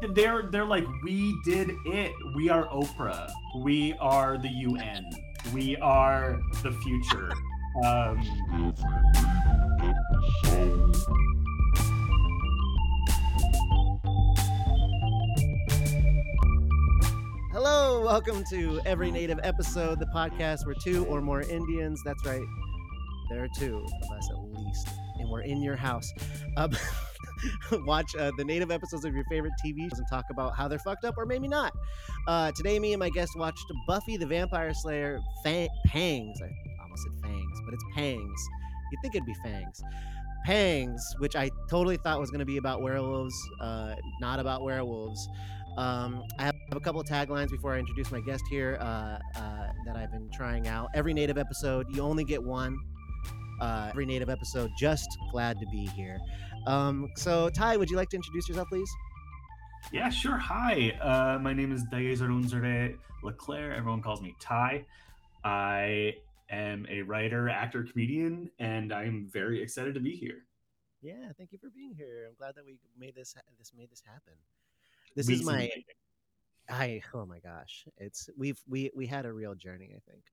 They're like, we did it. We are Oprah. We are the UN. We are the future. Hello, welcome to Every Native Episode, the podcast where two or more Indians, that's right, there are two of us at least, and we're in your house. Watch the native episodes of your favorite TV shows and talk about how they're fucked up or maybe not. Today, me and my guest watched Buffy the Vampire Slayer, Pangs. I almost said Fangs, but it's Pangs. You'd think it'd be Fangs. Pangs, which I totally thought was going to be about werewolves, not about werewolves. I have a couple of taglines before I introduce my guest here that I've been trying out. Every native episode, you only get one. Every native episode, just glad to be here. So Tai, would you like to introduce yourself, please? Yeah, sure. Hi, my name is Dais Arunzare Leclaire. Everyone calls me Tai. I am a writer, actor, comedian, and I'm very excited to be here. Yeah, thank you for being here. I'm glad that we made this. This made this happen. Oh my gosh, we had a real journey, I think,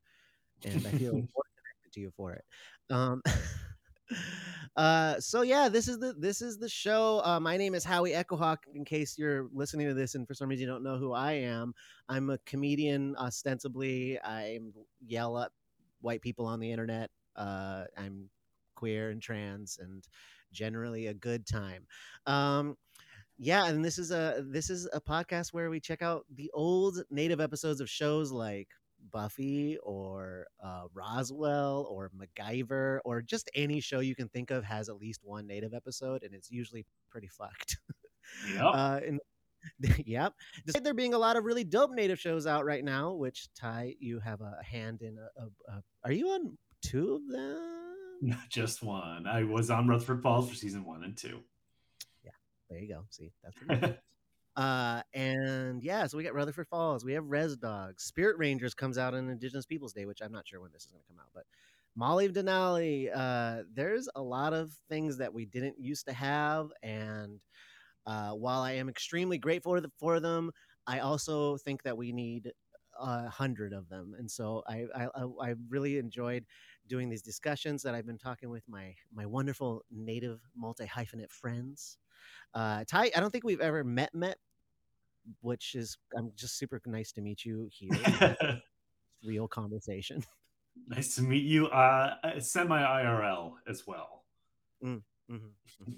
and I feel to you for it. So yeah, this is the show. My name is Howie Echo-Hawk, in case you're listening to this and for some reason you don't know who I am. I'm a comedian, ostensibly. I yell at white people on the internet. I'm queer and trans and generally a good time. Yeah, and this is a podcast where we check out the old native episodes of shows like Buffy or Roswell or MacGyver, or just any show you can think of has at least one native episode, and it's usually pretty fucked. Yep. Yep. Despite there being a lot of really dope native shows out right now, which Tai, you have a hand in. Are you on two of them? Not just one. I was on Rutherford Falls for season 1 and 2. Yeah, there you go. See, that's what I mean. And yeah, so we got Rutherford Falls, we have Rez Dogs, Spirit Rangers comes out on Indigenous Peoples Day, which I'm not sure when this is going to come out, but Molly of Denali. There's a lot of things that we didn't used to have, and while I am extremely grateful for them, I also think that we need 100 of them, and so I really enjoyed doing these discussions that I've been talking with my wonderful native multi-hyphenate friends. Tai, I don't think we've ever met, which is, I'm just super nice to meet you here. Real conversation. Nice to meet you. Semi IRL as well. Mm-hmm.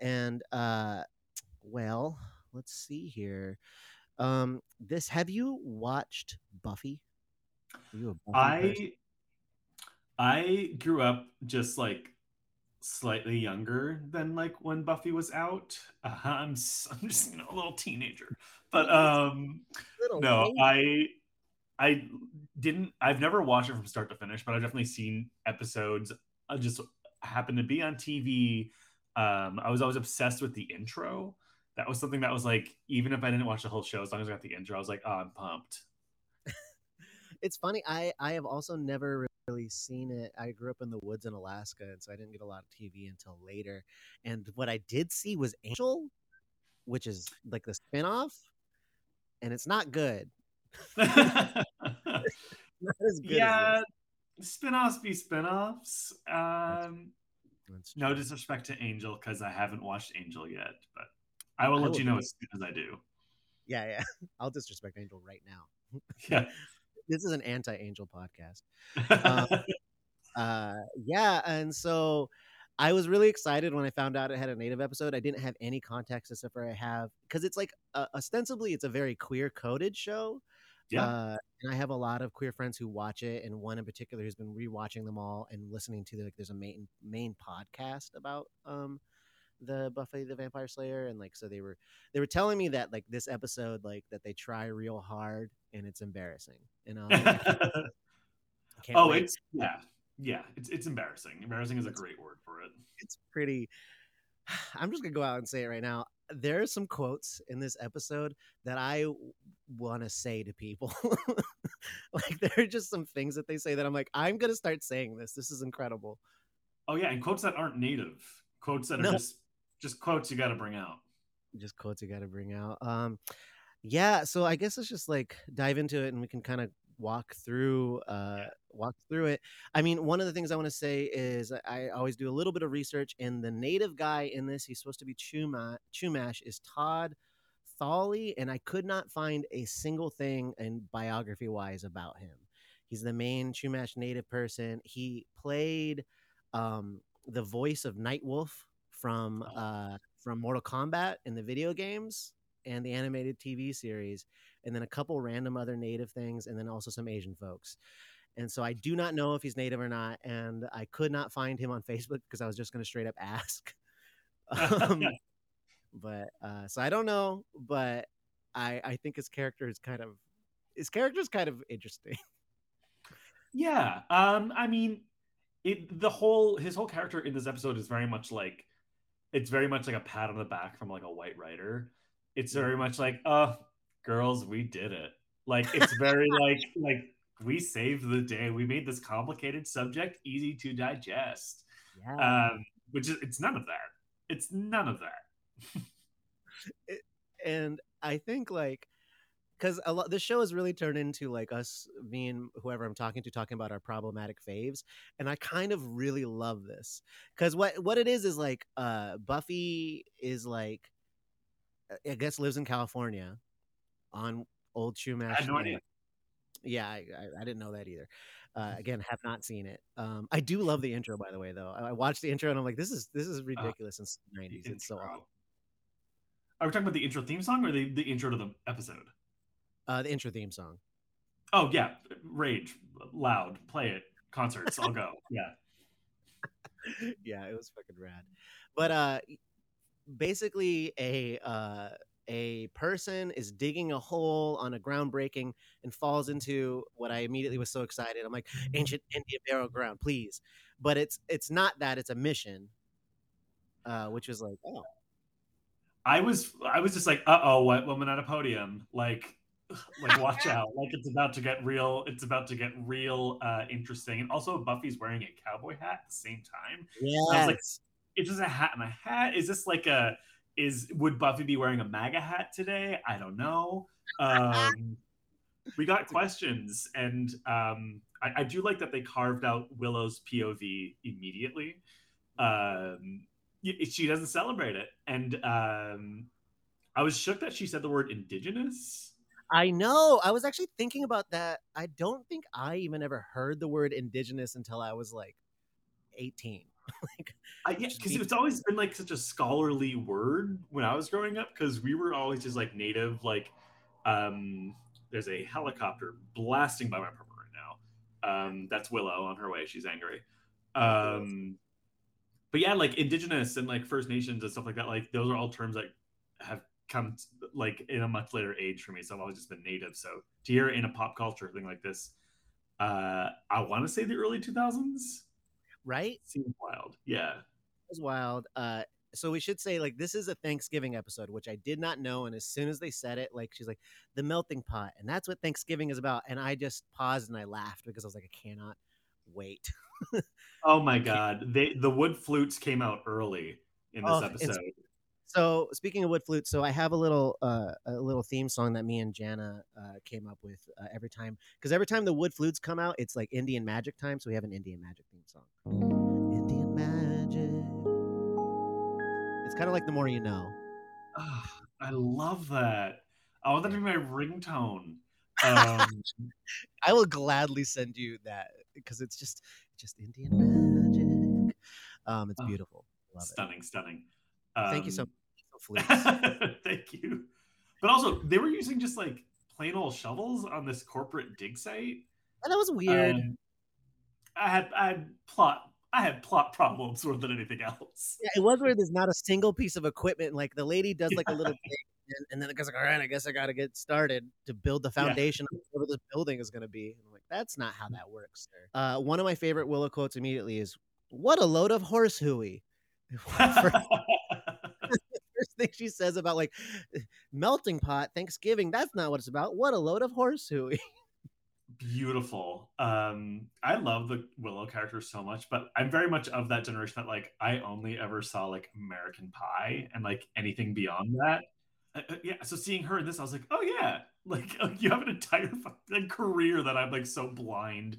And well, let's see here. Have you watched Buffy? Are you a Buffy person? I grew up just like slightly younger than like when Buffy was out. I'm just, you know, a little teenager, but no, I didn't. I've never watched it from start to finish, but I've definitely seen episodes. I just happened to be on TV. I was always obsessed with the intro. That was something that was like, even if I didn't watch the whole show, as long as I got the intro, I was like, oh, I'm pumped. It's funny. I have also never really seen it. I grew up in the woods in Alaska, and so I didn't get a lot of TV until later. And what I did see was Angel, which is like the spinoff, and it's not good. Not as good. Yeah, as spinoffs be spinoffs. That's no disrespect to Angel, because I haven't watched Angel yet, but I will let you know as soon as I do. Yeah. I'll disrespect Angel right now. Yeah. This is an anti-Angel podcast. Yeah, and so I was really excited when I found out it had a native episode. I didn't have any context except for I have, because it's like ostensibly it's a very queer-coded show. Yeah. And I have a lot of queer friends who watch it, and one in particular who's been rewatching them all and listening to there's a main podcast about the Buffy the Vampire Slayer, and like so they were telling me that like this episode, like that they try real hard and it's embarrassing, and I can't wait. It's yeah it's embarrassing is a great word for it. It's pretty, I'm just gonna go out and say it right now, there are some quotes in this episode that I want to say to people. Like there are just some things that they say that I'm like, I'm gonna start saying this is incredible. Oh yeah, and quotes that aren't native, quotes that are just quotes you got to bring out. just quotes you got to bring out. Yeah, so I guess let's just like dive into it, and we can kind of walk through it. I mean, one of the things I want to say is I always do a little bit of research, and the native guy in this, he's supposed to be Chumash, is Todd Thawley, and I could not find a single thing in biography wise about him. He's the main Chumash native person. He played the voice of Nightwolf from Mortal Kombat in the video games and the animated TV series, and then a couple random other native things, and then also some Asian folks. And so I do not know if he's native or not, and I could not find him on Facebook because I was just going to straight up ask. So I don't know, but I think his character is kind of interesting. Yeah. I mean, his whole character in this episode is very much like a pat on the back from like a white writer. It's very much like, girls, we did it. Like, it's very like we saved the day. We made this complicated subject easy to digest. Yeah. It's none of that. It's none of that. And I think like, because this show has really turned into like us, me and whoever I'm talking about our problematic faves. And I kind of really love this, because what it is like Buffy is like, I guess, lives in California on old Chumash. I had no idea. Yeah, I didn't know that either. Again, have not seen it. I do love the intro, by the way, though. I watched the intro and I'm like, this is ridiculous. Since the 90s. It's so old. Are we talking about the intro theme song or the intro to the episode? The intro theme song. Oh, yeah. Rage. Loud. Play it. Concerts. I'll go. Yeah. Yeah, it was fucking rad. But, basically a person is digging a hole on a groundbreaking and falls into what I immediately was so excited. I'm like, ancient Indian burial ground, please. But it's not that, it's a mission, which was like, oh. I was just like, uh-oh, white woman at a podium. Like watch out. Like it's about to get real interesting. And also Buffy's wearing a cowboy hat at the same time. Yeah. I was like, it's just a hat and a hat. Is this like would Buffy be wearing a MAGA hat today? I don't know. We got questions, and I do like that they carved out Willow's POV immediately. She doesn't celebrate it. And I was shook that she said the word indigenous. I know. I was actually thinking about that. I don't think I even ever heard the word indigenous until I was like 18. Because it's always been like such a scholarly word when I was growing up, because we were always just like native, like there's a helicopter blasting by my apartment right now. That's Willow on her way, she's angry. But yeah, like indigenous and like First Nations and stuff like that, like those are all terms that have come like in a much later age for me, so I've always just been native. So to hear it in a pop culture thing like this, I want to say the early 2000s. Right? Seems wild. Yeah. It was wild. So we should say, like, this is a Thanksgiving episode, which I did not know. And as soon as they said it, like, she's like, the melting pot. And that's what Thanksgiving is about. And I just paused and I laughed because I was like, I cannot wait. Oh, my God. The wood flutes came out early in this episode. So speaking of wood flutes, so I have a little theme song that me and Jana came up with every time. Because every time the wood flutes come out, it's like Indian magic time. So we have an Indian magic theme song. Indian magic. It's kind of like The More You Know. Oh, I love that. I want that to be my ringtone. I will gladly send you that because it's just Indian magic. It's beautiful. Love stunning, it. Stunning. Thank you so much. Thank you. But also, they were using just like plain old shovels on this corporate dig site. And that was weird. I had plot problems more than anything else. Yeah, it was weird. There's not a single piece of equipment. Like the lady does like a little thing, and then the guy's like, all right, I guess I got to get started to build the foundation of whatever this building is going to be. And I'm like, that's not how that works, sir. One of my favorite Willow quotes immediately is, what a load of horse hooey. First thing she says about like melting pot Thanksgiving, that's not what it's about. What a load of horse hooey. beautiful. I love the Willow character so much, but I'm very much of that generation that like I only ever saw like American Pie and like anything beyond that. Yeah, so seeing her in this, I was like, oh yeah, like you have an entire fucking career that I'm like so blind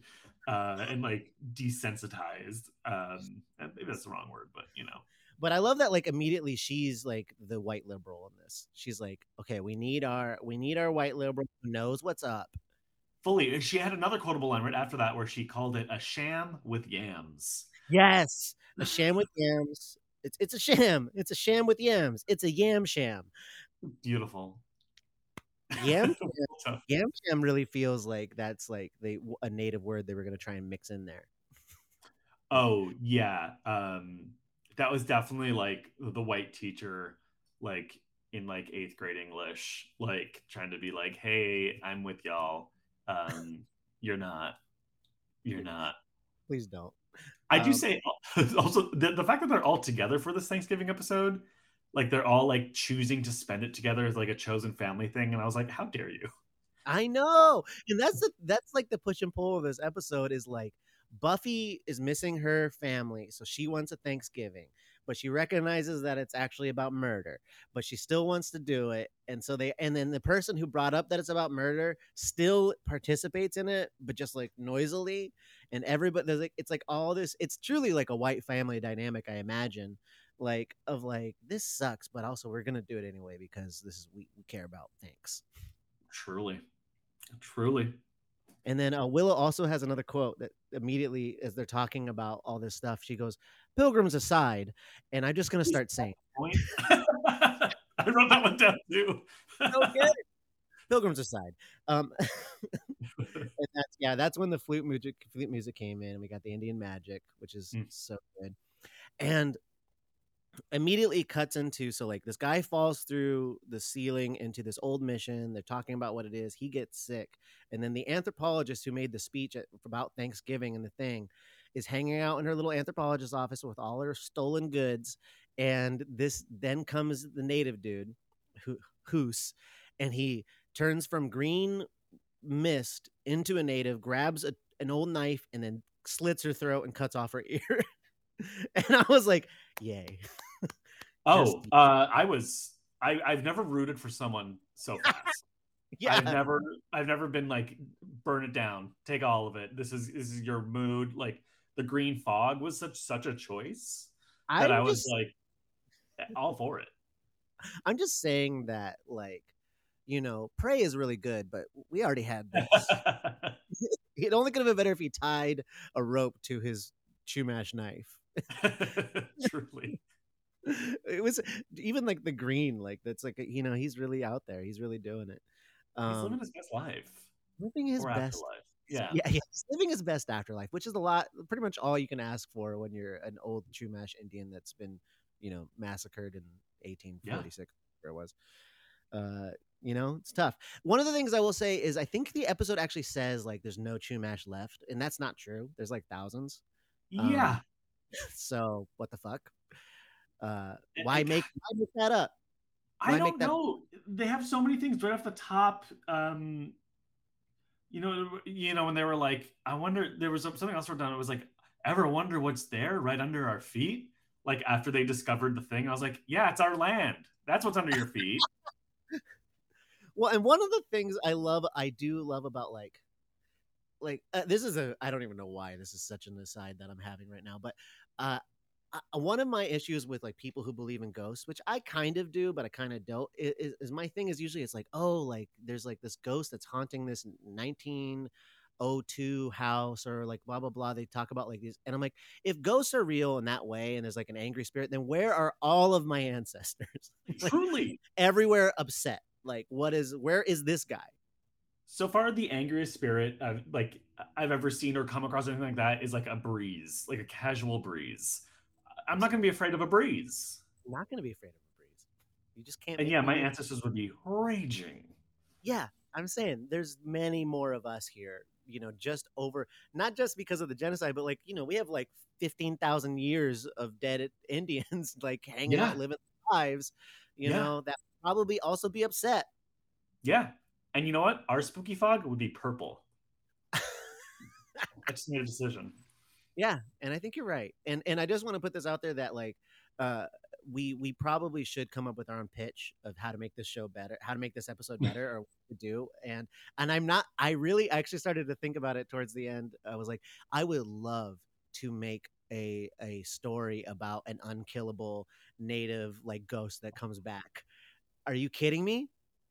and like desensitized. And maybe that's the wrong word, but you know. But I love that like immediately she's like the white liberal in this. She's like, okay, we need our white liberal who knows what's up. Fully. She had another quotable line right after that where she called it a sham with yams. Yes. A sham with yams. It's a sham. It's a sham with yams. It's a yam sham. Beautiful. Yam sham really feels like that's like a native word they were going to try and mix in there. Oh, yeah. That was definitely like the white teacher, like in like 8th grade English, like trying to be like, hey, I'm with y'all. You're not. Please don't. I do say also the fact that they're all together for this Thanksgiving episode, like they're all like choosing to spend it together as like a chosen family thing. And I was like, how dare you? I know. And that's like the push and pull of this episode is like Buffy is missing her family. So she wants a Thanksgiving, but she recognizes that it's actually about murder, but she still wants to do it. And so then the person who brought up that it's about murder still participates in it, but just like noisily. And everybody, there's like, it's like all this, it's truly like a white family dynamic, I imagine, like of like, this sucks, but also we're going to do it anyway, because this is, we care about things. Truly. And then Willow also has another quote that immediately, as they're talking about all this stuff, she goes, "Pilgrims aside," and I'm just gonna start saying. I wrote that one down too. Okay. Pilgrims aside, and that's when the flute music came in, and we got the Indian magic, which is so good, and immediately cuts into so like this guy falls through the ceiling into this old mission. They're talking about what it is. He gets sick, and then the anthropologist who made the speech about Thanksgiving and the thing is hanging out in her little anthropologist's office with all her stolen goods. And this then comes the native dude, Hoos, and he turns from green mist into a native, grabs an old knife, and then slits her throat and cuts off her ear. And I was like, yay. Oh, I've never rooted for someone so fast. Yeah. I've never been like, burn it down, take all of it. This is your mood. Like the green fog was such a choice that I was like all for it. I'm just saying that like, you know, Prey is really good, but we already had this. It only could have been better if he tied a rope to his Chumash knife. Truly. It was even like the green, like that's like, you know, he's really out there, he's really doing it. He's living his best life. He's living his best afterlife, which is pretty much all you can ask for when you're an old Chumash Indian that's been, you know, massacred in 1846, where it was. You know, it's tough. One of the things I will say is I think the episode actually says like there's no Chumash left, and that's not true. There's like thousands. Yeah. So what the fuck? Why make that up? I don't know. They have so many things right off the top. You know, when they were like, I wonder, there was something else wrote down. It was like, ever wonder what's there right under our feet? Like after they discovered the thing, I was like, yeah, it's our land. That's what's under your feet. Well, and one of the things I do love about like this is I don't even know why this is such an aside that I'm having right now, but one of my issues with like people who believe in ghosts, which I kind of do, but I kind of don't, is my thing is usually it's like, oh, like there's like this ghost that's haunting this 1902 house or like blah, blah, blah. They talk about like these. And I'm like, if ghosts are real in that way and there's like an angry spirit, then where are all of my ancestors? Like, truly. Everywhere upset. Like where is this guy? So far, the angriest spirit I've ever seen or come across anything like that is like a breeze, like a casual breeze. I'm not going to be afraid of a breeze. Not going to be afraid of a breeze. You just can't. And yeah, my ancestors would be raging. Yeah, I'm saying there's many more of us here, you know, just over, not just because of the genocide, but like, you know, we have like 15,000 years of dead Indians like hanging out, living their lives, you know, that would probably also be upset. Yeah. And you know what? Our spooky fog would be purple. I just made a decision. Yeah, and I think you're right. And I just want to put this out there that like we probably should come up with our own pitch of how to make this show better, how to make this episode better, or what to do. And I'm not. I actually started to think about it towards the end. I was like, I would love to make a story about an unkillable native like ghost that comes back. Are you kidding me?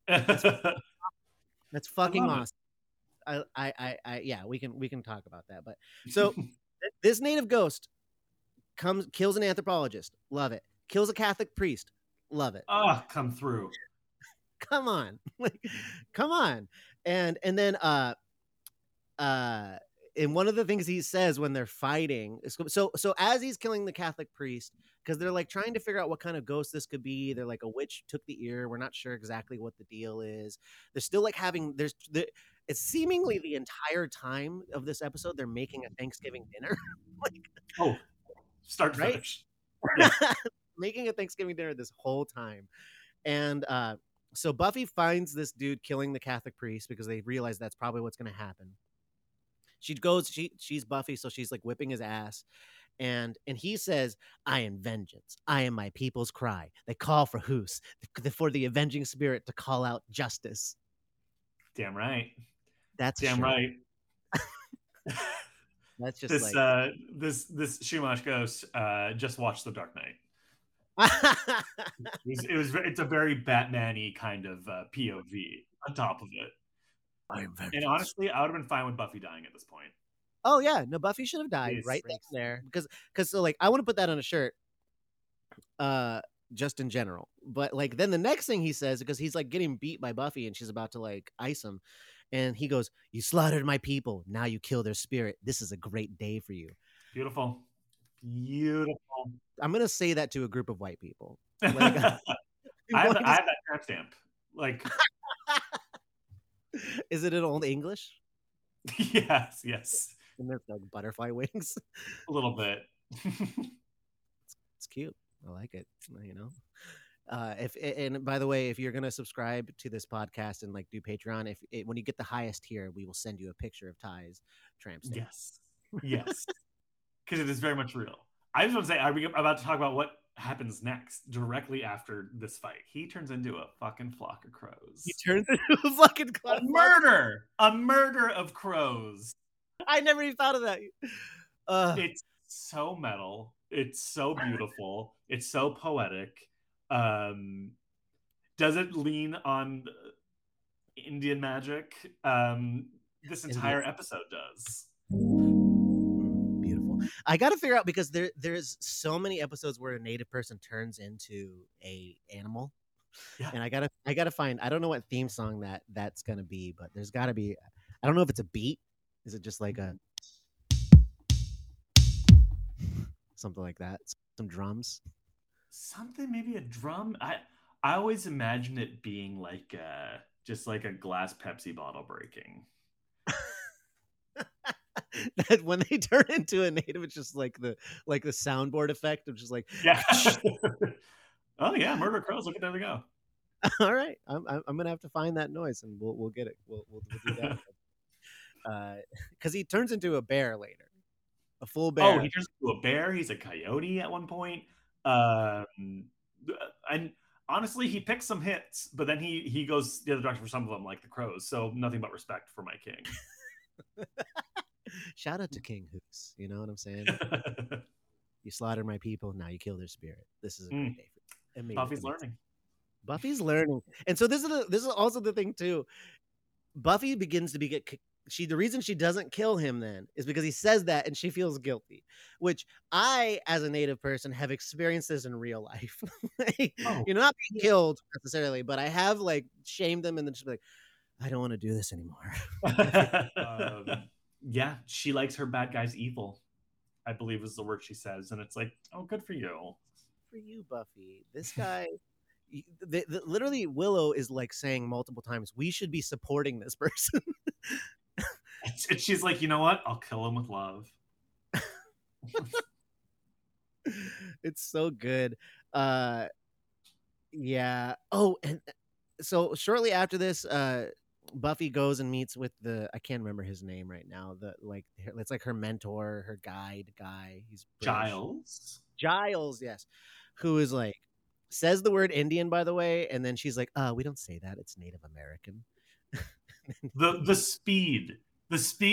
That's fucking awesome. Yeah, we can talk about that. But so this native ghost kills an anthropologist. Love it. Kills a Catholic priest. Love it. Ah, oh, come through. Come on. Like, come on. And then and one of the things he says when they're fighting is so as he's killing the Catholic priest, because they're like trying to figure out what kind of ghost this could be. They're like, a witch took the ear. We're not sure exactly what the deal is. They're still like it's seemingly the entire time of this episode, they're making a Thanksgiving dinner. Start to finish. Yeah. Making a Thanksgiving dinner this whole time. And so Buffy finds this dude killing the Catholic priest because they realize that's probably what's going to happen. She's Buffy, so she's like whipping his ass. And he says, I am vengeance. I am my people's cry. They call for Hoos, for the avenging spirit to call out justice. Damn right. That's damn right. That's just this. Like... This Chumash ghost just watched The Dark Knight. It's a very Batman-y kind of POV on top of it. And honestly, I would have been fine with Buffy dying at this point. Oh yeah, no, Buffy should have died right there because so like I want to put that on a shirt. Just in general, but like then the next thing he says, because he's like getting beat by Buffy and she's about to like ice him, and he goes, you slaughtered my people, now you kill their spirit, this is a great day for you. Beautiful I'm gonna say that to a group of white people, like, I have that tramp stamp, like is it in Old English? yes and there's like butterfly wings a little bit. It's cute, I like it, you know. And by the way, if you're gonna subscribe to this podcast and like do Patreon, when you get the highest tier, we will send you a picture of Ty's tramp stamp. Yes, because it is very much real. I just want to say, are we about to talk about what happens next, directly after this fight? He turns into a fucking flock of crows. He turns into a fucking flock. A murder of crows. I never even thought of that. It's so metal. It's so beautiful. It's so poetic. Does it lean on Indian magic? This entire episode does. Beautiful. I got to figure out, because there's so many episodes where a native person turns into a animal, yeah. And I gotta find. I don't know what theme song that's gonna be, but there's gotta be. I don't know if it's a beat. Is it just like a? Something like that, some drums, something, maybe a drum. I always imagine it being like just like a glass Pepsi bottle breaking. That when they turn into a native, it's just like the soundboard effect of just like, yeah. Oh yeah, murder crows, look at, there they go. All right, I'm gonna have to find that noise and we'll get it. We'll do that. Because he turns into a bear later. A full bear. Oh, he turns into a bear. He's a coyote at one point. And honestly, he picks some hits, but then he goes the other direction for some of them, like the crows. So nothing but respect for my king. Shout out to King Hoops. You know what I'm saying? You slaughtered my people. Now you kill their spirit. This is a great day for you. Buffy's learning. And so this is also the thing too. Buffy begins to get kicked. The reason she doesn't kill him then is because he says that and she feels guilty, which I, as a native person, have experienced this in real life. Not being killed necessarily, but I have like shamed them and then she's like, I don't want to do this anymore. Yeah, she likes her bad guys evil, I believe is the word she says. And it's like, oh, good for you. For you, Buffy. This guy... literally Willow is like saying multiple times, we should be supporting this person. And she's like, you know what? I'll kill him with love. It's so good. Yeah. Oh, and so shortly after this, Buffy goes and meets with the, I can't remember his name right now. The like, it's like her mentor, her guide guy. He's British. Giles, yes. Who is like, says the word Indian, by the way, and then she's like, we don't say that. It's Native American. The speed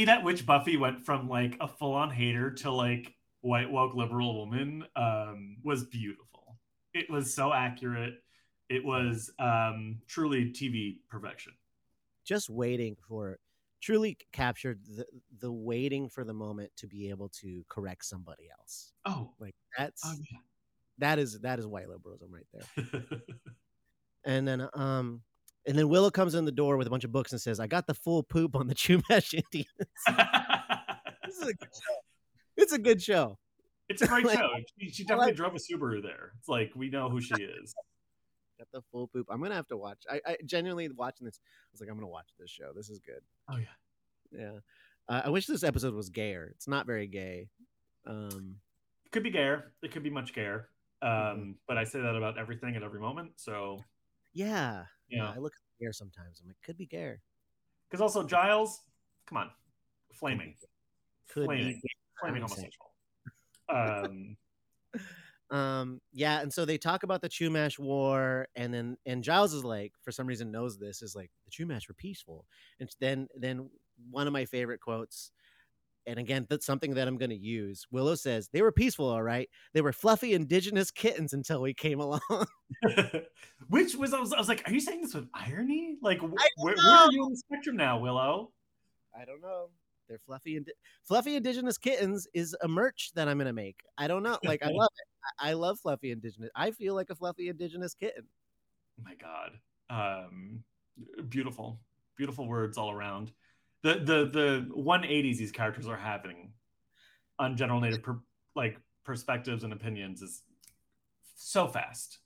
at which Buffy went from like a full-on hater to like white woke liberal woman was beautiful. It was so accurate. It was truly TV perfection. Just waiting for, truly captured the waiting for the moment to be able to correct somebody else. Oh, like that's yeah. That is white liberalism right there. And then Willow comes in the door with a bunch of books and says, "I got the full poop on the Chumash Indians." This is a good show. It's a good show. It's a great show. She definitely drove a Subaru there. It's like, we know who she is. Got the full poop. I'm gonna have to watch. I genuinely watching this. I was like, I'm gonna watch this show. This is good. Oh yeah, yeah. I wish this episode was gayer. It's not very gay. It could be gayer. It could be much gayer. But I say that about everything at every moment. So yeah, yeah. I look at the gayer sometimes. I'm like, could be gayer. Because also Giles, come on, flaming, could be flaming homosexual. Yeah, and so they talk about the Chumash war, and Giles is like, for some reason knows this, is like, the Chumash were peaceful. And then one of my favorite quotes, and again, that's something that I'm going to use. Willow says, "They were peaceful, all right. They were fluffy indigenous kittens until we came along." Which was, I was like, are you saying this with irony? Like, where are you on the spectrum now, Willow? I don't know. They're fluffy indigenous kittens is a merch that I'm going to make. I don't know. Like, I love it. I love fluffy indigenous. I feel like a fluffy indigenous kitten. Oh my God. Beautiful, beautiful words all around. The 180s these characters are having on general Native perspectives and opinions is so fast.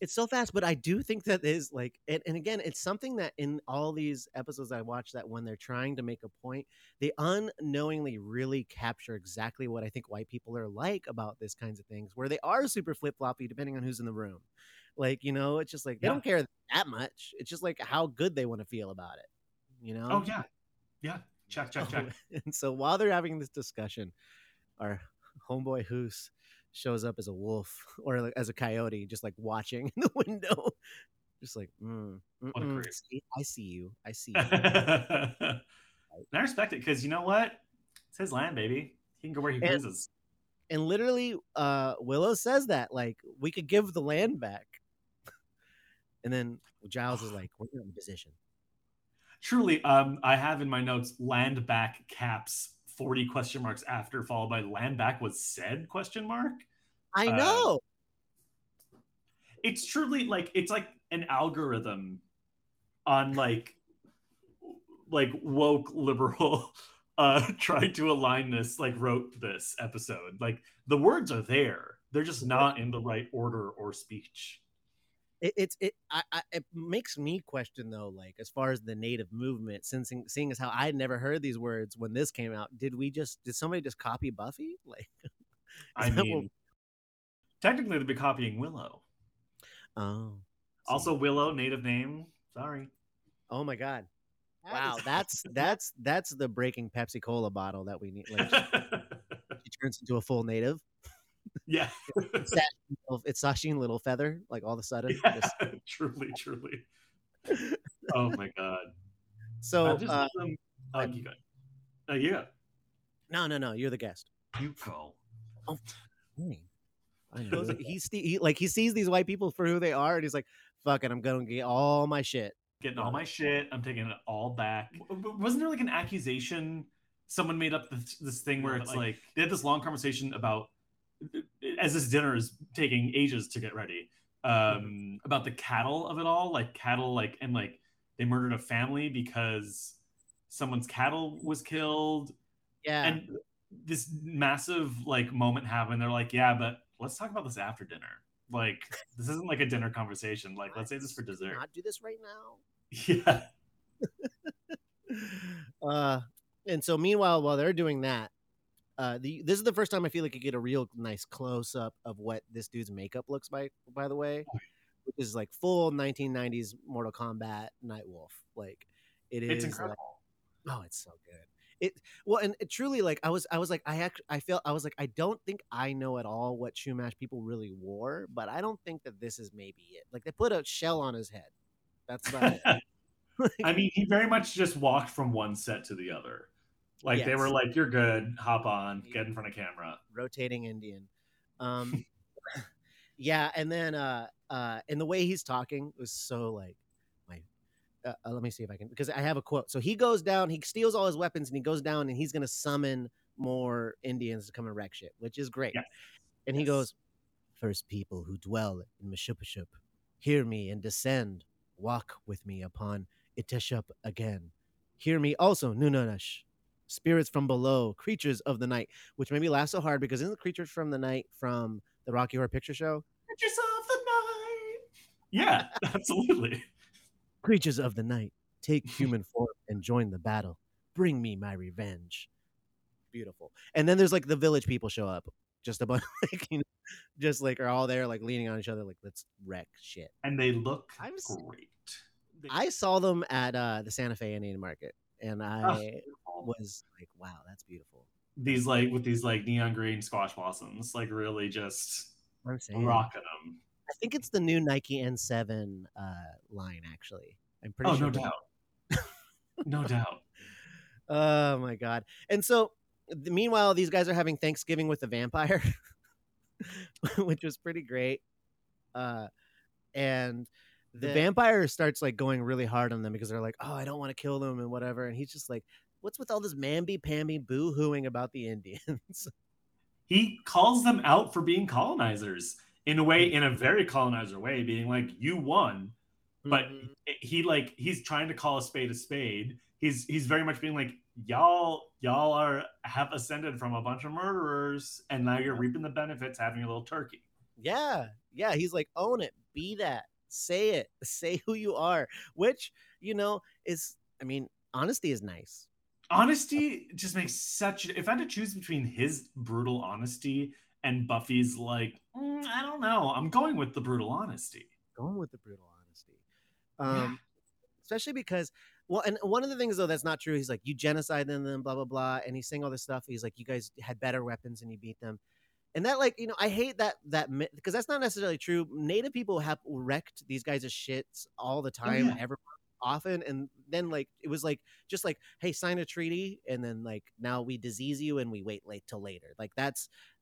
It's so fast, but I do think that is like, and again, it's something that in all these episodes I watch, that when they're trying to make a point, they unknowingly really capture exactly what I think white people are like about these kinds of things, where they are super flip-floppy depending on who's in the room. Like, you know, it's just like, they don't care that much. It's just like how good they want to feel about it, you know? Oh, yeah. Yeah. Check. And so while they're having this discussion, our homeboy Hoos shows up as a wolf or like as a coyote, just like watching in the window, just like, what a creep. I see you. And I respect it, because you know what? It's his land, baby. He can go where he pleases. And literally, Willow says that, like, we could give the land back. And then Giles is like, we're not in a position. Truly, I have in my notes, land back caps. 40 question marks after, followed by land back was said question mark. I know. It's truly like, it's like an algorithm on like woke liberal tried to align this, like wrote this episode. Like the words are there. They're just not in the right order or speech. It makes me question though, like as far as the Native movement, since seeing as how I had never heard these words when this came out, did somebody just copy Buffy? Like, I mean, technically they'd be copying Willow. Oh, also Willow, Native name. Sorry. Oh my God! Wow, that's the breaking Pepsi Cola bottle that we need. Like, she turns into a full Native. Yeah, it's Sasheen Littlefeather. Like all of a sudden, yeah, truly. Oh my God! So, you go. No, you're the guest. You go. Oh, I know. He sees these white people for who they are, and he's like, "Fuck it, I'm gonna get all my shit. Getting all my shit. I'm taking it all back." Wasn't there like an accusation? Someone made up this thing where it's like they had this long conversation about, as this dinner is taking ages to get ready, about the cattle of it all, like cattle, like, and like they murdered a family because someone's cattle was killed. Yeah. And this massive like moment happened. They're like, yeah, but let's talk about this after dinner. Like, this isn't like a dinner conversation. Like, let's save this for dessert. Not do this right now. Yeah. And so meanwhile, while they're doing that, this is the first time I feel like you get a real nice close up of what this dude's makeup looks like, by the way, which is like full 1990s Mortal Kombat Nightwolf. Like It's incredible. Like, oh, it's so good. I don't think I know at all what Chumash people really wore, but I don't think that this is maybe it. Like, they put a shell on his head. That's about it. I mean, he very much just walked from one set to the other. Like, yes. They were like, you're good, hop on, get in front of camera. Rotating Indian. Yeah, and then, and the way he's talking was so, like, let me see if I can, because I have a quote. So he goes down, he steals all his weapons, and he goes down, and he's going to summon more Indians to come and wreck shit, which is great. Yes. And he goes, "First people who dwell in Meshupishup, hear me and descend. Walk with me upon Iteshup again. Hear me also, Nunanush, spirits from below, creatures of the night," which made me laugh so hard because isn't the creatures from the night from the Rocky Horror Picture Show? Creatures of the night. Yeah, absolutely. "Creatures of the night, take human form and join the battle. Bring me my revenge." Beautiful. And then there's like the village people show up, just a bunch, like, you know, just like are all there, like leaning on each other, like let's wreck shit. And they look great. I saw them at the Santa Fe Indian Market, and I was like, wow, that's beautiful. These like with these like neon green squash blossoms, like really just rocking them. I think it's the new Nike N7 line, actually. I'm pretty sure. Oh, no doubt. No doubt. Oh, my God. And so, meanwhile, these guys are having Thanksgiving with the vampire, which was pretty great. And the vampire starts, like, going really hard on them because they're like, oh, I don't want to kill them and whatever. And he's just like, what's with all this mamby-pamby boo-hooing about the Indians? He calls them out for being colonizers. In a way, in a very colonizer way, being like, you won, but he's trying to call a spade a spade. He's very much being like, y'all have ascended from a bunch of murderers, and now you're reaping the benefits, having a little turkey. Yeah. He's like, own it, be that, say it, say who you are, which, you know, is, I mean, honesty is nice. Honesty just makes such. If I had to choose between his brutal honesty and Buffy's like, I don't know. I'm going with the brutal honesty. Especially because, well, and one of the things, though, that's not true. He's like, you genocide them, and blah, blah, blah. And he's saying all this stuff. He's like, you guys had better weapons and you beat them. And that, like, you know, I hate that because that's not necessarily true. Native people have wrecked these guys' shits all the time, often. And then, like, it was like, just like, hey, sign a treaty. And then, like, now we disease you and we wait till later. Like,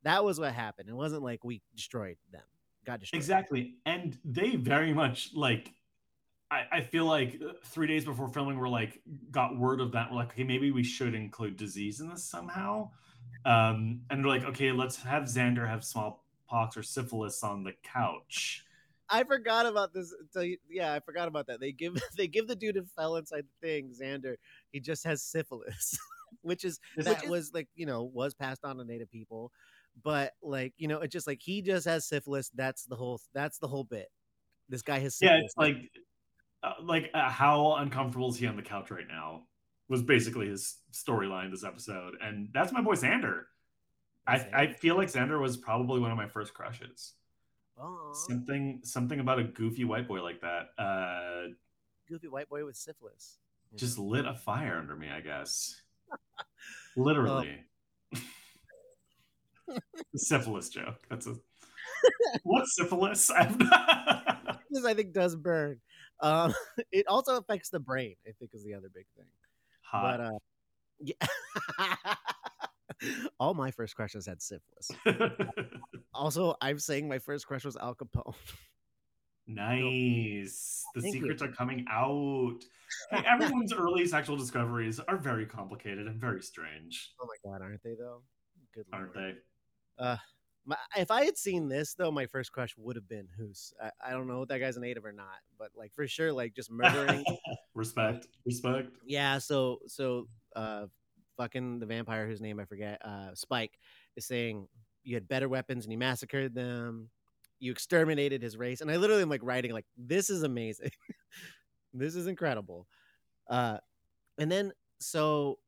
that was what happened. It wasn't like we destroyed them. Got destroyed. Exactly. And they very much, like, I feel like 3 days before filming, we're like, got word of that. We're like, okay, maybe we should include disease in this somehow. And they're like, okay, let's have Xander have smallpox or syphilis on the couch. I forgot about this. I forgot about that. They give the dude who fell inside the thing, Xander, he just has syphilis, which was like, you know, was passed on to Native people. But like, you know, it's just like he just has syphilis. That's the whole bit. This guy has syphilis. Yeah, it's like how uncomfortable is he on the couch right now was basically his storyline this episode. And that's my boy Xander. I feel like Xander was probably one of my first crushes. Aww. Something about a goofy white boy like that. Goofy white boy with syphilis. Just lit a fire under me, I guess. Literally. Syphilis joke. That's a what's syphilis? This I think does burn. It also affects the brain, I think, is the other big thing. Hot. But all my first crushes had syphilis. Also, I'm saying my first crush was Al Capone. Nice. The secrets are coming out. Hey, everyone's early sexual discoveries are very complicated and very strange. Oh my God, aren't they though? Good Lord. Aren't they? If I had seen this though, my first crush would have been Hoos. I don't know if that guy's a Native or not, but like for sure, like just murdering. Respect. Yeah. So, fucking the vampire whose name I forget, Spike, is saying you had better weapons and you massacred them. You exterminated his race. And I literally am like writing like, this is amazing. This is incredible. And then so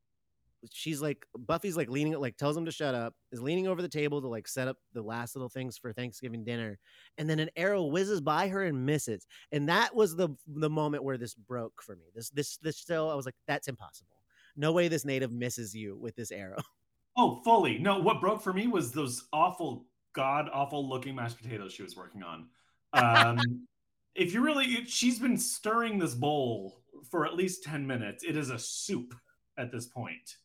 she's like, Buffy's like leaning, like tells him to shut up, is leaning over the table to like set up the last little things for Thanksgiving dinner. And then an arrow whizzes by her and misses. And that was the moment where this broke for me. This still, I was like, that's impossible. No way this native misses you with this arrow. Oh, fully. No, what broke for me was those awful, god-awful looking mashed potatoes she was working on. If you really, she's been stirring this bowl for at least 10 minutes. It is a soup at this point.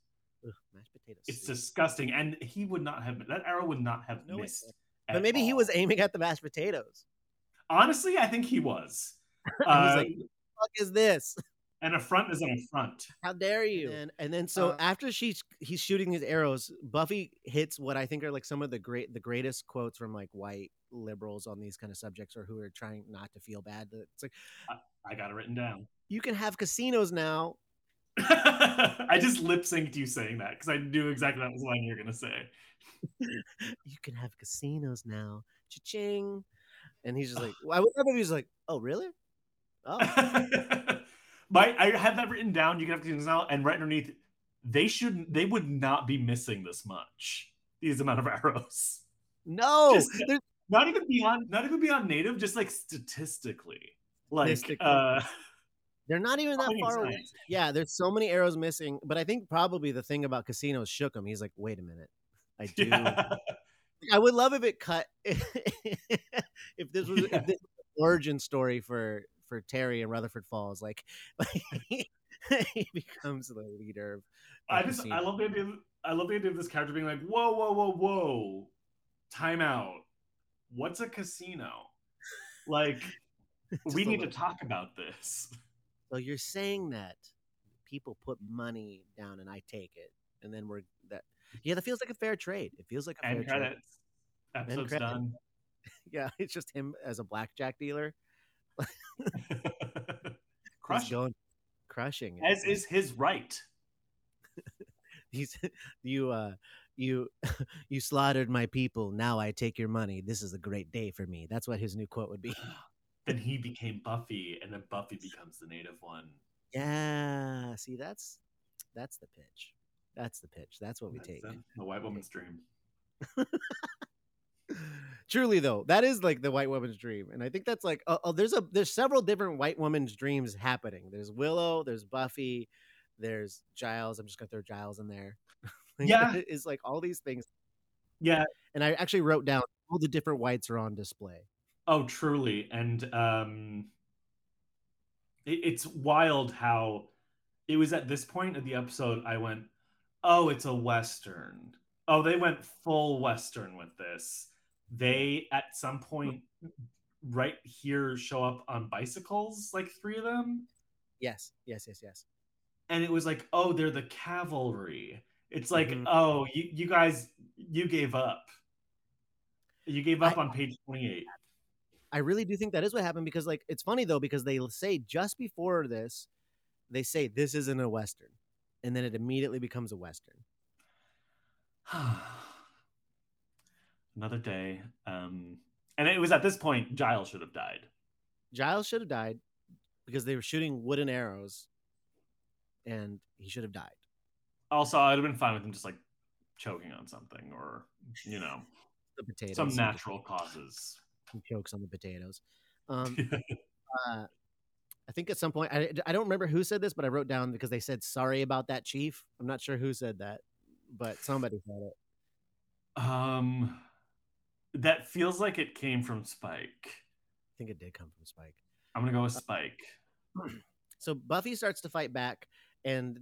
Ugh, mashed potatoes. It's disgusting. And he would not have, that arrow would not have missed. But maybe he was aiming at the mashed potatoes. Honestly, I think he was. He's like, what the fuck is this? An affront is an affront. How dare you? And then so after he's shooting his arrows, Buffy hits what I think are like some of the greatest quotes from like white liberals on these kind of subjects, or who are trying not to feel bad. It's like, I got it written down. You can have casinos now. I just lip synced you saying that because I knew exactly that was the line you were going to say. You can have casinos now. Cha-ching. And he's just like, well, I would never be like, oh, really? Oh. I have that written down. You can have to do this now, and right underneath, they would not be missing this much. These amount of arrows. No, just, not even beyond native. Just like statistically. They're not even that far away. Yeah, there's so many arrows missing. But I think probably the thing about casinos shook him. He's like, wait a minute, I do. Yeah. I would love if it cut. If this was an origin story for Terry and Rutherford Falls, like he becomes the leader of I love the idea of this character being like, whoa, time out. What's a casino? Like, we need to talk about this. Well, you're saying that people put money down and I take it. And then that feels like a fair trade. It feels like a fair trade. Episode's done. Yeah, it's just him as a blackjack dealer. Crushing as is his right. You slaughtered my people, now I take your money, this is a great day for me. That's what his new quote would be. Then he became Buffy, and then Buffy becomes the native one. Yeah, see, that's the pitch. That's what we take. The white woman's dream. Truly, though, that is like the white woman's dream, and I think that's like there's several different white woman's dreams happening. There's Willow, there's Buffy, there's Giles. I'm just gonna throw Giles in there. Yeah, it's like all these things. Yeah, and I actually wrote down all the different whites are on display. Oh, truly, and it's wild how it was at this point of the episode I went, oh, it's a Western. Oh, they went full Western with this. They, at some point right here, show up on bicycles, like three of them. Yes. And it was like, oh, they're the cavalry. It's like, mm-hmm. Oh, you guys gave up. You gave up on page 28. I really do think that is what happened, because like, it's funny though, because they say just before this, they say this isn't a Western. And then it immediately becomes a Western. Another day. And it was at this point Giles should have died. Because they were shooting wooden arrows and he should have died. Also, I'd have been fine with him just like choking on something, or, you know, the potatoes, some natural causes. He chokes on the potatoes. I think at some point, I don't remember who said this, but I wrote down, because they said, sorry about that, Chief. I'm not sure who said that, but somebody said it. That feels like it came from Spike. I think it did come from Spike. I'm gonna go with Spike. So Buffy starts to fight back, and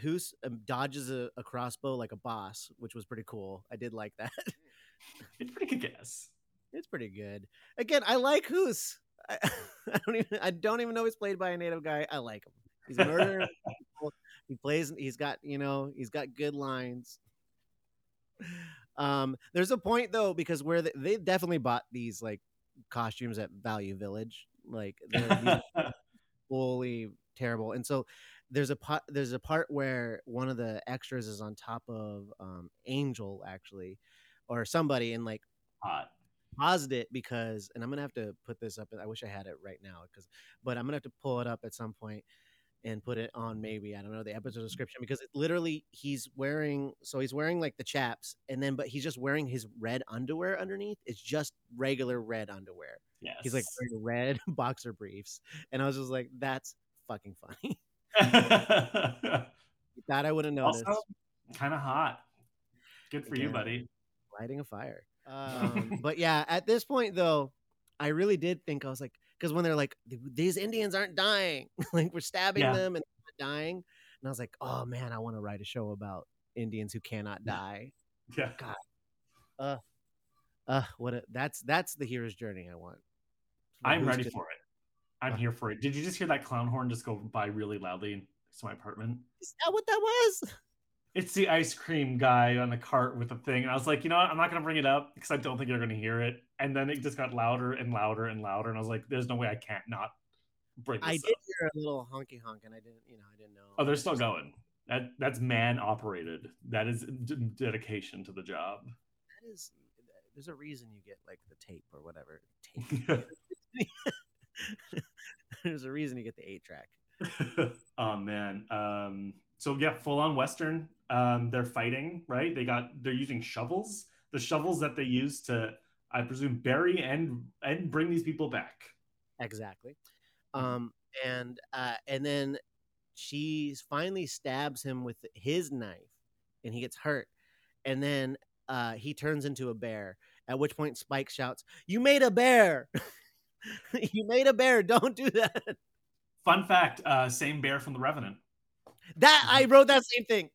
Hoos dodges a crossbow like a boss, which was pretty cool. I did like that. It's pretty good guess. It's pretty good. Again, I like Hoos. I don't even know he's played by a native guy. I like him. He's murdering people. He plays. He's got good lines. There's a point though, because where they definitely bought these like costumes at Value Village, like they're fully terrible. And so there's a part where one of the extras is on top of Angel, actually, or somebody, and like paused it because, and I'm gonna have to put this up. I wish I had it right now, but I'm gonna have to pull it up at some point. and put it on maybe, I don't know, the episode description, because it literally, he's wearing like the chaps, and then, but he's just wearing his red underwear underneath. It's just regular red underwear. Yes. He's like wearing red boxer briefs. And I was just like, that's fucking funny. That I wouldn't notice. Also, kind of hot. Good for Again, you, buddy. Lighting a fire. But yeah, at this point though, I really did think, I was like, because when they're like, these Indians aren't dying, like we're stabbing them and they're not dying, and I was like, oh man, I want to write a show about Indians who cannot die. Yeah, God, that's the hero's journey I want. Like, I'm ready for it. I'm here for it. Did you just hear that clown horn just go by really loudly to my apartment? Is that what that was? It's the ice cream guy on the cart with the thing. And I was like, you know what? I'm not going to bring it up because I don't think you're going to hear it. And then it just got louder and louder and louder. And I was like, there's no way I can't not bring this up. I did hear a little honky honk, and I didn't know. Oh, they're still going. That's man operated. That is dedication to the job. That is, there's a reason you get like the tape or whatever. There's a reason you get the 8-track. Oh, man. So yeah, full on Western. They're fighting, right? They're using shovels. The shovels that they use to, I presume, bury and bring these people back. Exactly. And then she finally stabs him with his knife, and he gets hurt. And then he turns into a bear. At which point, Spike shouts, "You made a bear! You made a bear! Don't do that!" Fun fact: same bear from The Revenant. That I wrote that same thing.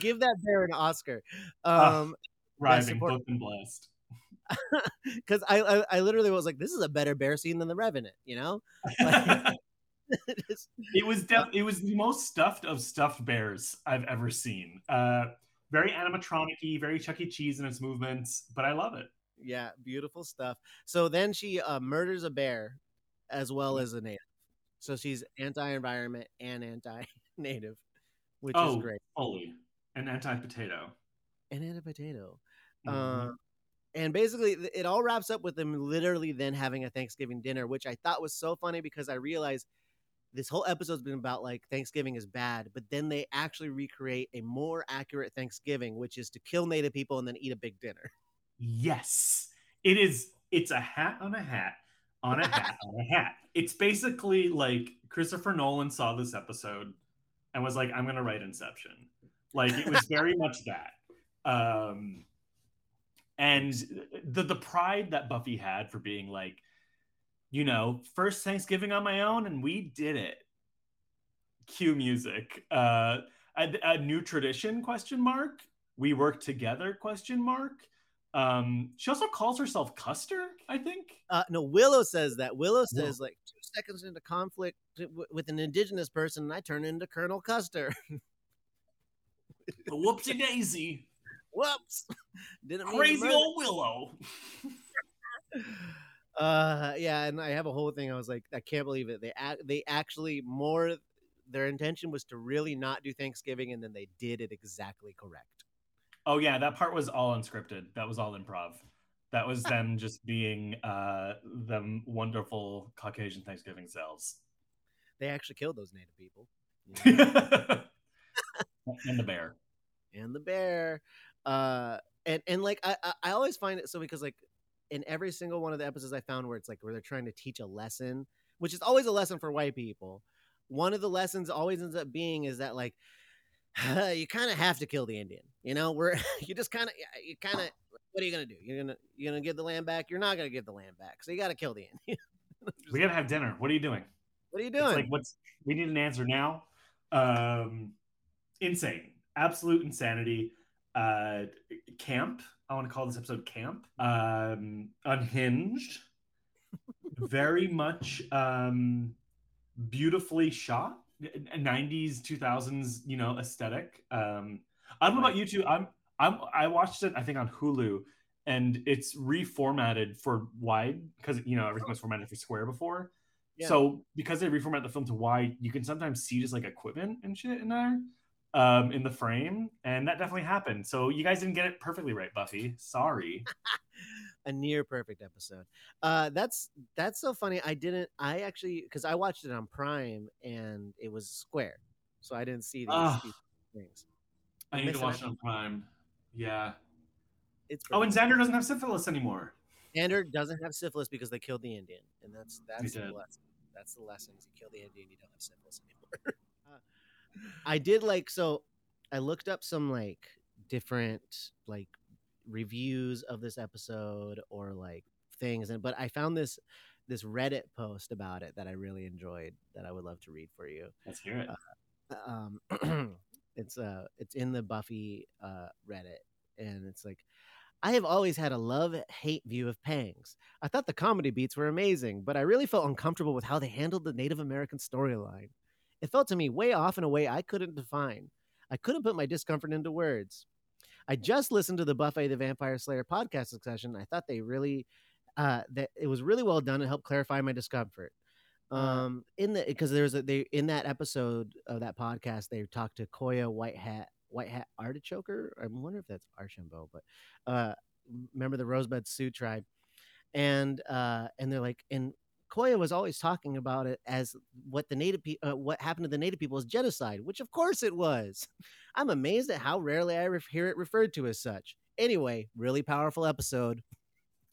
Give that bear an Oscar. Rhyming, booked and blessed. Because I literally was like, this is a better bear scene than The Revenant, you know? Like, it was the most stuffed bears I've ever seen. Very animatronic-y, very Chuck E. Cheese in its movements, but I love it. Yeah, beautiful stuff. So then she murders a bear as well as a native. So she's anti-environment and anti-native, which is great. Oh, holy. And anti-potato. And anti-potato. Mm-hmm. And basically, it all wraps up with them literally then having a Thanksgiving dinner, which I thought was so funny because I realized this whole episode's been about, like, Thanksgiving is bad. But then they actually recreate a more accurate Thanksgiving, which is to kill Native people and then eat a big dinner. Yes. It is. It's a hat on a hat. On a hat, on a hat. It's basically like Christopher Nolan saw this episode and was like, I'm going to write Inception. Like, it was very much that. And the pride that Buffy had for being like, you know, first Thanksgiving on my own, and we did it. Cue music. A new tradition, ? We work together, ? She also calls herself Custer, I think. No, Willow says that. Willow says, like, 2 seconds into conflict with an indigenous person, and I turn into Colonel Custer. Whoopsie daisy. Whoops. Didn't Crazy old Willow. Yeah, and I have a whole thing. I was like, I can't believe it. They actually their intention was to really not do Thanksgiving, and then they did it exactly correct. Oh yeah, that part was all unscripted. That was all improv. That was them just being them wonderful Caucasian Thanksgiving selves. They actually killed those Native people. You know? And the bear. And the bear. And like I always find it so, because like in every single one of the episodes I found where it's like where they're trying to teach a lesson, which is always a lesson for white people. One of the lessons always ends up being is that like, you kind of have to kill the Indian, you know. What are you gonna do? You're gonna give the land back? You're not gonna give the land back, so you gotta kill the Indian. We gotta have dinner. What are you doing? It's like, we need an answer now. Insane, absolute insanity. Camp. I want to call this episode camp. Unhinged. Very much beautifully shot. 90s 2000s, you know, aesthetic. I don't know about you two. I watched it, I think, on Hulu, and it's reformatted for wide because, you know, everything was formatted for square before. Yeah. So because they reformat the film to wide, you can sometimes see just like equipment and shit in there, in the frame, and that definitely happened. So you guys didn't get it perfectly right, Buffy, sorry. a near perfect episode. That's so funny. I actually because I watched it on Prime and it was square, so I didn't see these things. I need to watch it on Prime. Yeah. And Xander doesn't have syphilis anymore. Xander doesn't have syphilis because they killed the Indian, and that's the lesson. That's the lesson: is you kill the Indian, you don't have syphilis anymore. I looked up some different reviews of this episode or things, but I found this Reddit post about it that I really enjoyed that I would love to read for you. Let's hear it. It's in the Buffy Reddit, and it's like, I have always had a love-hate view of Pangs. I thought the comedy beats were amazing, but I really felt uncomfortable with how they handled the Native American storyline. It felt to me way off in a way I couldn't define. I couldn't put my discomfort into words. I just listened to the Buffy the Vampire Slayer podcast discussion. I thought they really, that it was really well done and helped clarify my discomfort. In that episode of that podcast, they talked to Koya White Hat Artichoker. I wonder if that's Archambault, but remember the Rosebud Sioux tribe, and they're like, and Koya was always talking about it as what happened to the Native people is genocide, which of course it was. I'm amazed at how rarely I hear it referred to as such. Anyway, really powerful episode.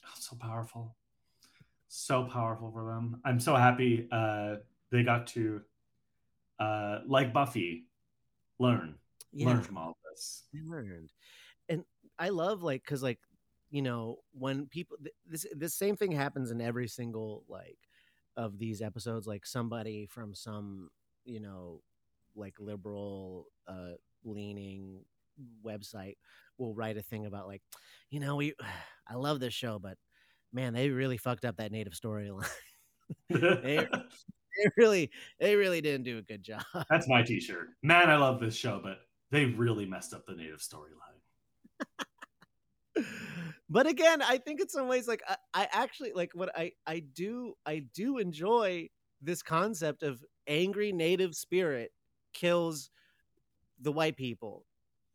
Oh, so powerful for them. I'm so happy they got to like Buffy learn. Yeah. Learn from all this. They learned, and I love because when people this same thing happens in every single of these episodes. Somebody from some liberal leaning website will write a thing about I love this show, but man, they really fucked up that Native storyline. they really didn't do a good job. That's my T-shirt. Man, I love this show, but. They really messed up the Native storyline. But again, I think in some ways, I actually what I do enjoy this concept of angry Native spirit kills the white people.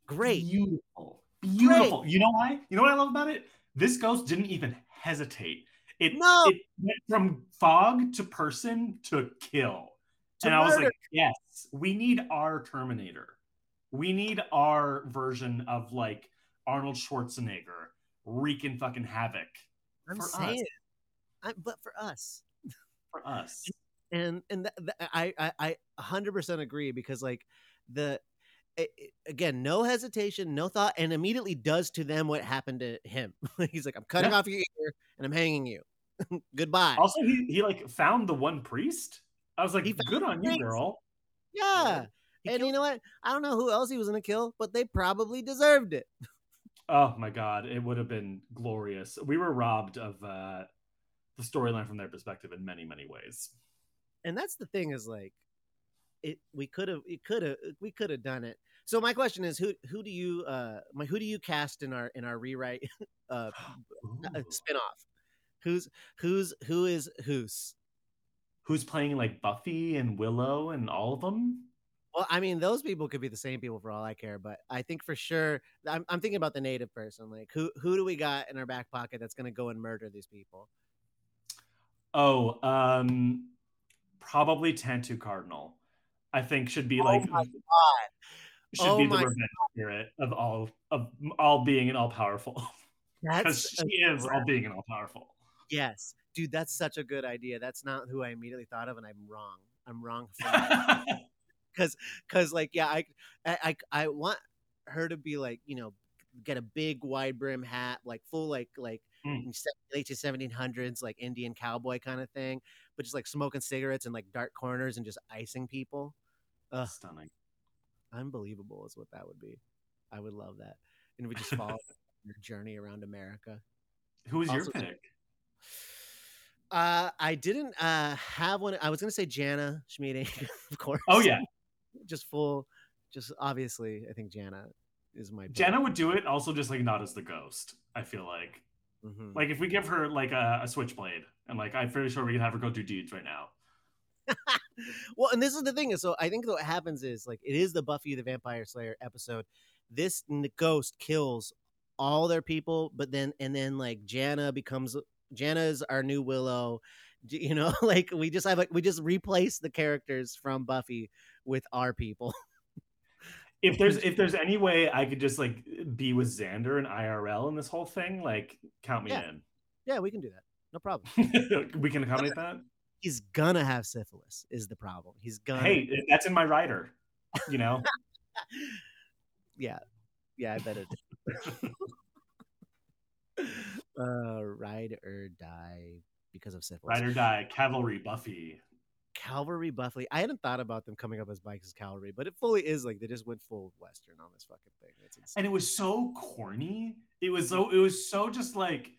Great. Beautiful. Great. You know why? You know what I love about it? This ghost didn't even hesitate. It went from fog to person to kill. To murder. I was like, yes, we need our Terminator. We need our version of Arnold Schwarzenegger wreaking fucking havoc. I'm for saying, us. But for us, and I 100% agree because again, no hesitation, no thought, and immediately does to them what happened to him. He's like, I'm cutting off your ear and I'm hanging you. Goodbye. Also, he found the one priest. I was like, good on you, girl. Yeah. And you know what? I don't know who else he was going to kill, but they probably deserved it. Oh, my God. It would have been glorious. We were robbed of the storyline from their perspective in many, many ways. And that's the thing is we could have done it. So my question is, who do you cast in our rewrite spinoff? Who's? Who's playing Buffy and Willow and all of them? Well, I mean, those people could be the same people for all I care, but I think for sure, I'm thinking about the Native person. Who do we got in our back pocket that's going to go and murder these people? Oh, probably Tantu Cardinal. I think should be the revenge spirit of all being and all powerful. Because she is all being and all powerful. Yes, dude, that's such a good idea. That's not who I immediately thought of, and I'm wrong. For Because I want her to be get a big wide brim hat, full 1700s Indian cowboy kind of thing, but just smoking cigarettes in dark corners and just icing people. Stunning, unbelievable is what that would be. I would love that, and we just follow your journey around America. Who is your pick? I didn't have one. I was gonna say Jana Schmiding, of course. Oh yeah. Just obviously, I think Jana is my pick. Jana would do it, also just not as the ghost, I feel like. Mm-hmm. If we give her a switchblade, and I'm pretty sure we can have her go do deeds right now. Well, and this is the thing, is I think what happens is it is the Buffy the Vampire Slayer episode. This ghost kills all their people, but then, and then like Jana's our new Willow, you know, like we just have like, we just replace the characters from Buffy with our people. If there's any way I could just like be with Xander and IRL in this whole thing, like count me in. Yeah, we can do that. No problem. We can accommodate that. He's gonna have syphilis is the problem. He's gonna. Hey, that's in my rider. You know. Yeah, I bet it did. Ride or die because of syphilis. Ride or die, Cavalry Buffy. Cavalry Buffy. I hadn't thought about them coming up as bikes as Cavalry, but it fully is like they just went full Western on this fucking thing. That's insane. And it was so corny. It was so just like,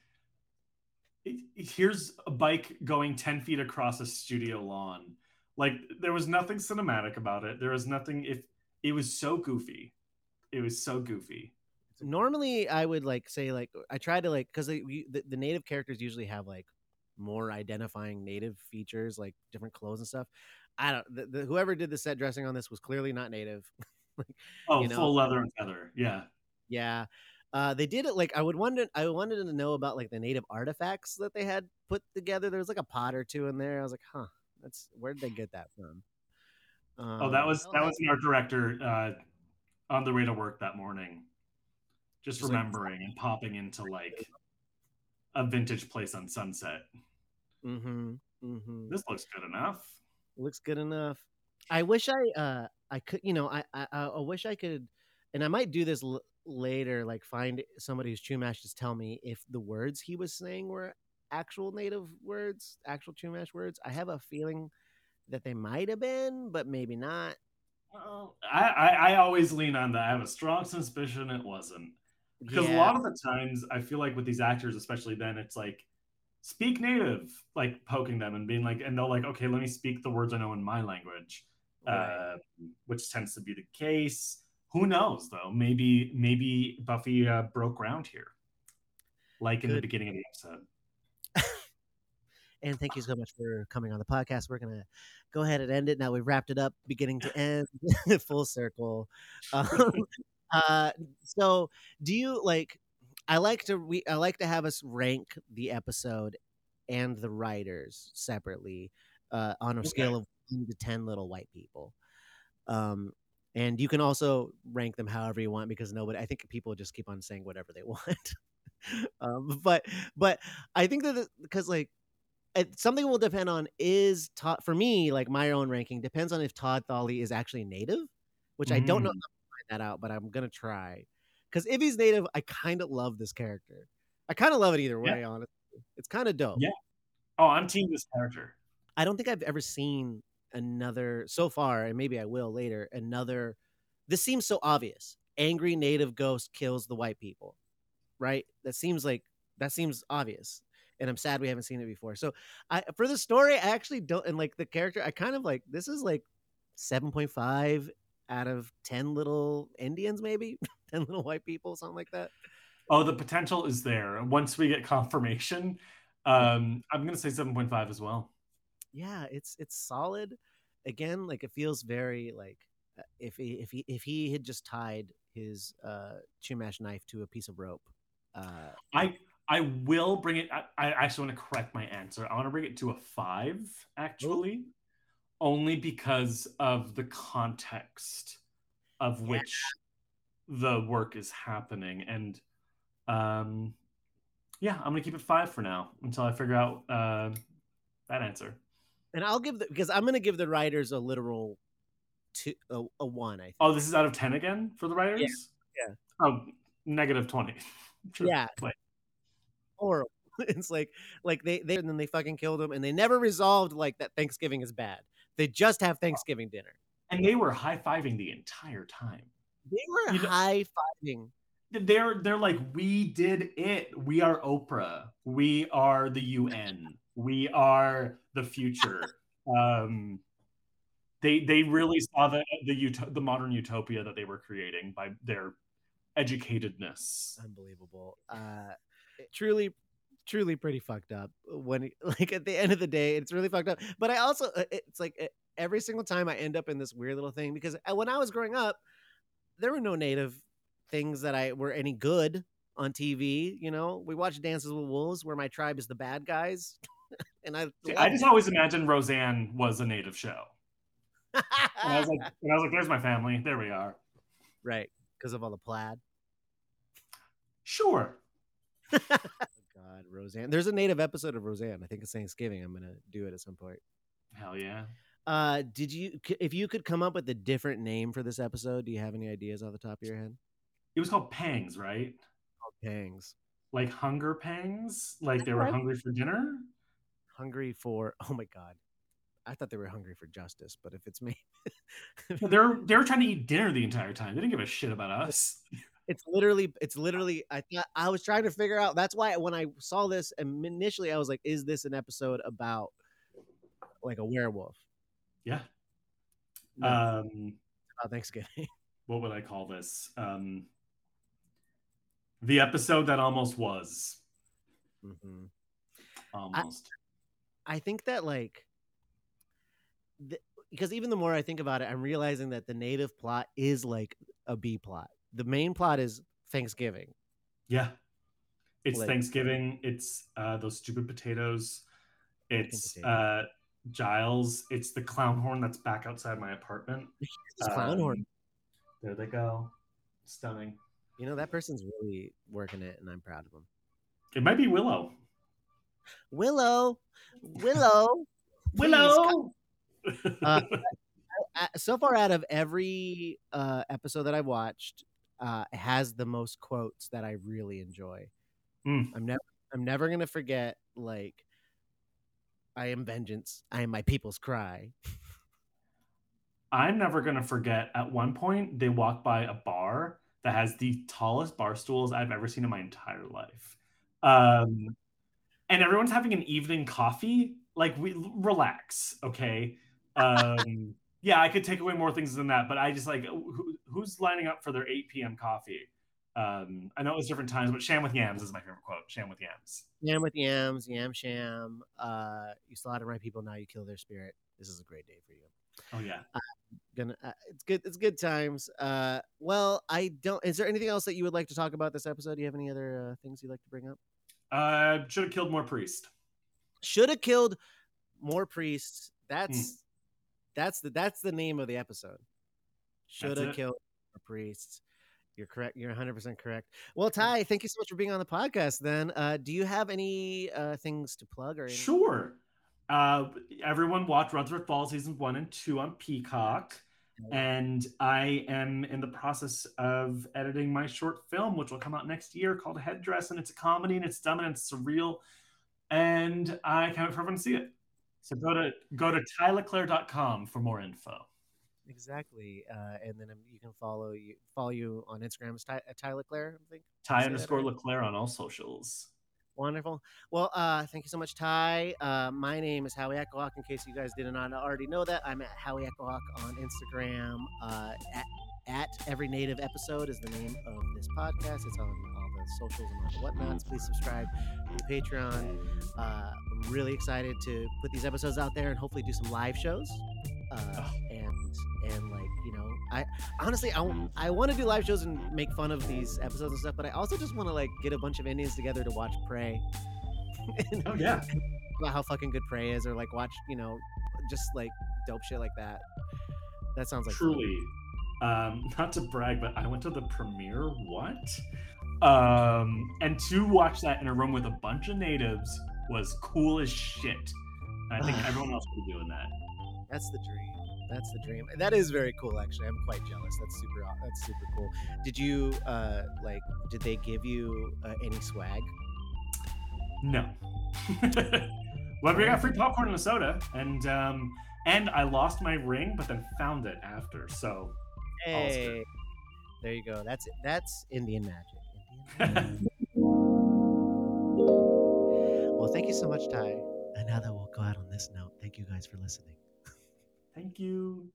here's a bike going 10 feet across a studio lawn. Like there was nothing cinematic about it. There was nothing. It was so goofy. It was so goofy. Normally I would like say like I try to like, because the native characters usually have like more identifying native features, like different clothes and stuff. I don't. Whoever did the set dressing on this was clearly not native. Like, full leather and feather. Yeah. They did it like I wanted to know about like the native artifacts that they had put together. There was like a pot or two in there. I was like, huh, that's where'd they get that from? That was an art director on the way to work that morning, just remembering and popping into like a vintage place on Sunset. This looks good enough. I wish I could, you know, I wish I could, and I might do this later, like find somebody who's Chumash to tell me if the words he was saying were actual native words, actual Chumash words. I have a feeling that they might have been, but maybe not. Well, I always lean on that. I have a strong suspicion it wasn't. Because a lot of the times, I feel like with these actors, especially then, it's like, speak native, like poking them and being like, and they'll like, okay, let me speak the words I know in my language, right. Which tends to be the case. Who knows, though? Maybe Buffy broke ground here, like in the beginning of the episode. And thank you so much for coming on the podcast. We're going to go ahead and end it. Now we've wrapped it up, beginning to end, full circle. So do you like, I like to have us rank the episode and the writers separately on a scale of 1 to 10 little white people. And you can also rank them however you want, because I think people just keep on saying whatever they want. But I think that because like something will depend on is Todd, for me, like my own ranking depends on if Todd Thawley is actually native, which I don't know. That out, but I'm gonna try, because if he's native, I kind of love this character. I kind of love it either way, honestly. It's kind of dope. I'm team this character. I don't think I've ever seen another so far, and maybe I will later. This seems so obvious. Angry native ghost kills the white people, right? That seems obvious, and I'm sad we haven't seen it before. So for the story, I actually don't, and like the character, I kind of like, this is like 7.5 out of 10 little Indians, maybe 10 little white people, something like that. Oh, the potential is there. Once we get confirmation, I'm going to say 7.5 as well. Yeah. It's solid. Again, like it feels very like if he had just tied his Chumash knife to a piece of rope. I will bring it. I actually want to correct my answer. I want to bring it to a 5 actually. Ooh. Only because of the context of which the work is happening. And I'm going to keep it 5 for now until I figure out that answer. And I'll give because I'm going to give the writers a literal 1, I think. Oh, this is out of 10 again for the writers? Yeah. Oh, negative 20. Yeah. Horrible. It's like they and then they fucking killed him, and they never resolved like that Thanksgiving is bad. They just have Thanksgiving dinner. And they were high-fiving the entire time. They were high-fiving. They're like, we did it. We are Oprah. We are the UN. We are the future. They really saw the modern utopia that they were creating by their educatedness. Unbelievable. Truly pretty fucked up when like at the end of the day, it's really fucked up. But I also, it's like every single time I end up in this weird little thing, because when I was growing up, there were no native things that were any good on TV. You know, we watch Dances with Wolves, where my tribe is the bad guys. And I just always imagined Roseanne was a native show. And I was like, there's my family. There we are. Right. Because of all the plaid. Sure. Oh God, Roseanne. There's a native episode of Roseanne. I think it's Thanksgiving. I'm going to do it at some point. Hell yeah. Did you, if you could come up with a different name for this episode, do you have any ideas off the top of your head? It was called Pangs, right? Pangs. Like hunger pangs? Like they were hungry for dinner? Hungry for, oh my God. I thought they were hungry for justice, but if it's me. They were trying to eat dinner the entire time. They didn't give a shit about us. It's literally, I was trying to figure out, that's why when I saw this initially, I was like, is this an episode about like a werewolf? Yeah. No, about Thanksgiving. What would I call this? The episode that almost was. Mm-hmm. Almost. I think that like, because even the more I think about it, I'm realizing that the native plot is like a B plot. The main plot is Thanksgiving. Yeah. It's like, Thanksgiving. It's those stupid potatoes. It's Giles. It's the clown horn that's back outside my apartment. It's clown horn. There they go. Stunning. You know, that person's really working it, and I'm proud of them. It might be Willow. Willow. So far, out of every episode that I watched, it has the most quotes that I really enjoy. I'm never gonna forget. Like, I am vengeance. I am my people's cry. I'm never gonna forget. At one point, they walk by a bar that has the tallest bar stools I've ever seen in my entire life. And everyone's having an evening coffee. Like, we relax, okay? Yeah, I could take away more things than that, but I just like, who's lining up for their 8 p.m. coffee? I know it was different times, but Sham with Yams is my favorite quote. Sham with Yams. Sham with Yams, Yam Sham. You slaughter my people, now you kill their spirit. This is a great day for you. Oh yeah. It's good. It's good times. Well, I don't. Is there anything else that you would like to talk about this episode? Do you have any other things you'd like to bring up? Should have killed more priests. That's that's the name of the episode. Should have killed more priests. You're correct. You're 100% correct. Well, Tai, thank you so much for being on the podcast. Then, do you have any things to plug or anything? Sure. Everyone watch Rutherford Falls season 1 and 2 on Peacock, and I am in the process of editing my short film, which will come out next year, called Headdress, and it's a comedy, and it's dumb, and it's surreal, and I can't wait for everyone to see it. So go to tyleclaire.com for more info. Exactly, and then you can follow you on Instagram as Ty Leclaire, I think. _Leclaire on all socials. Wonderful. Well, thank you so much, Ty. My name is Howie Echo-Hawk. In case you guys did not already know that, I'm at Howie Echo-Hawk on Instagram. At Every Native Episode is the name of this podcast. It's on all the socials and all the whatnots. Please subscribe to Patreon. I'm really excited to put these episodes out there and hopefully do some live shows. And like, you know, I honestly, I want to do live shows and make fun of these episodes and stuff, but I also just want to like get a bunch of Indians together to watch Prey. Oh yeah, about how fucking good Prey is, or like watch, you know, just like dope shit like that. That sounds like truly. Not to brag, but I went to the premiere and to watch that in a room with a bunch of natives was cool as shit. And I think everyone else will be doing that. That's the dream. That is very cool, actually. I'm quite jealous. That's super cool. Did you did they give you any swag? No. Well, we got free popcorn and a soda, and I lost my ring, but then found it after. So, hey, there you go. That's it. That's Indian magic. Well, thank you so much, Ty. And now that we'll go out on this note, thank you guys for listening. Thank you.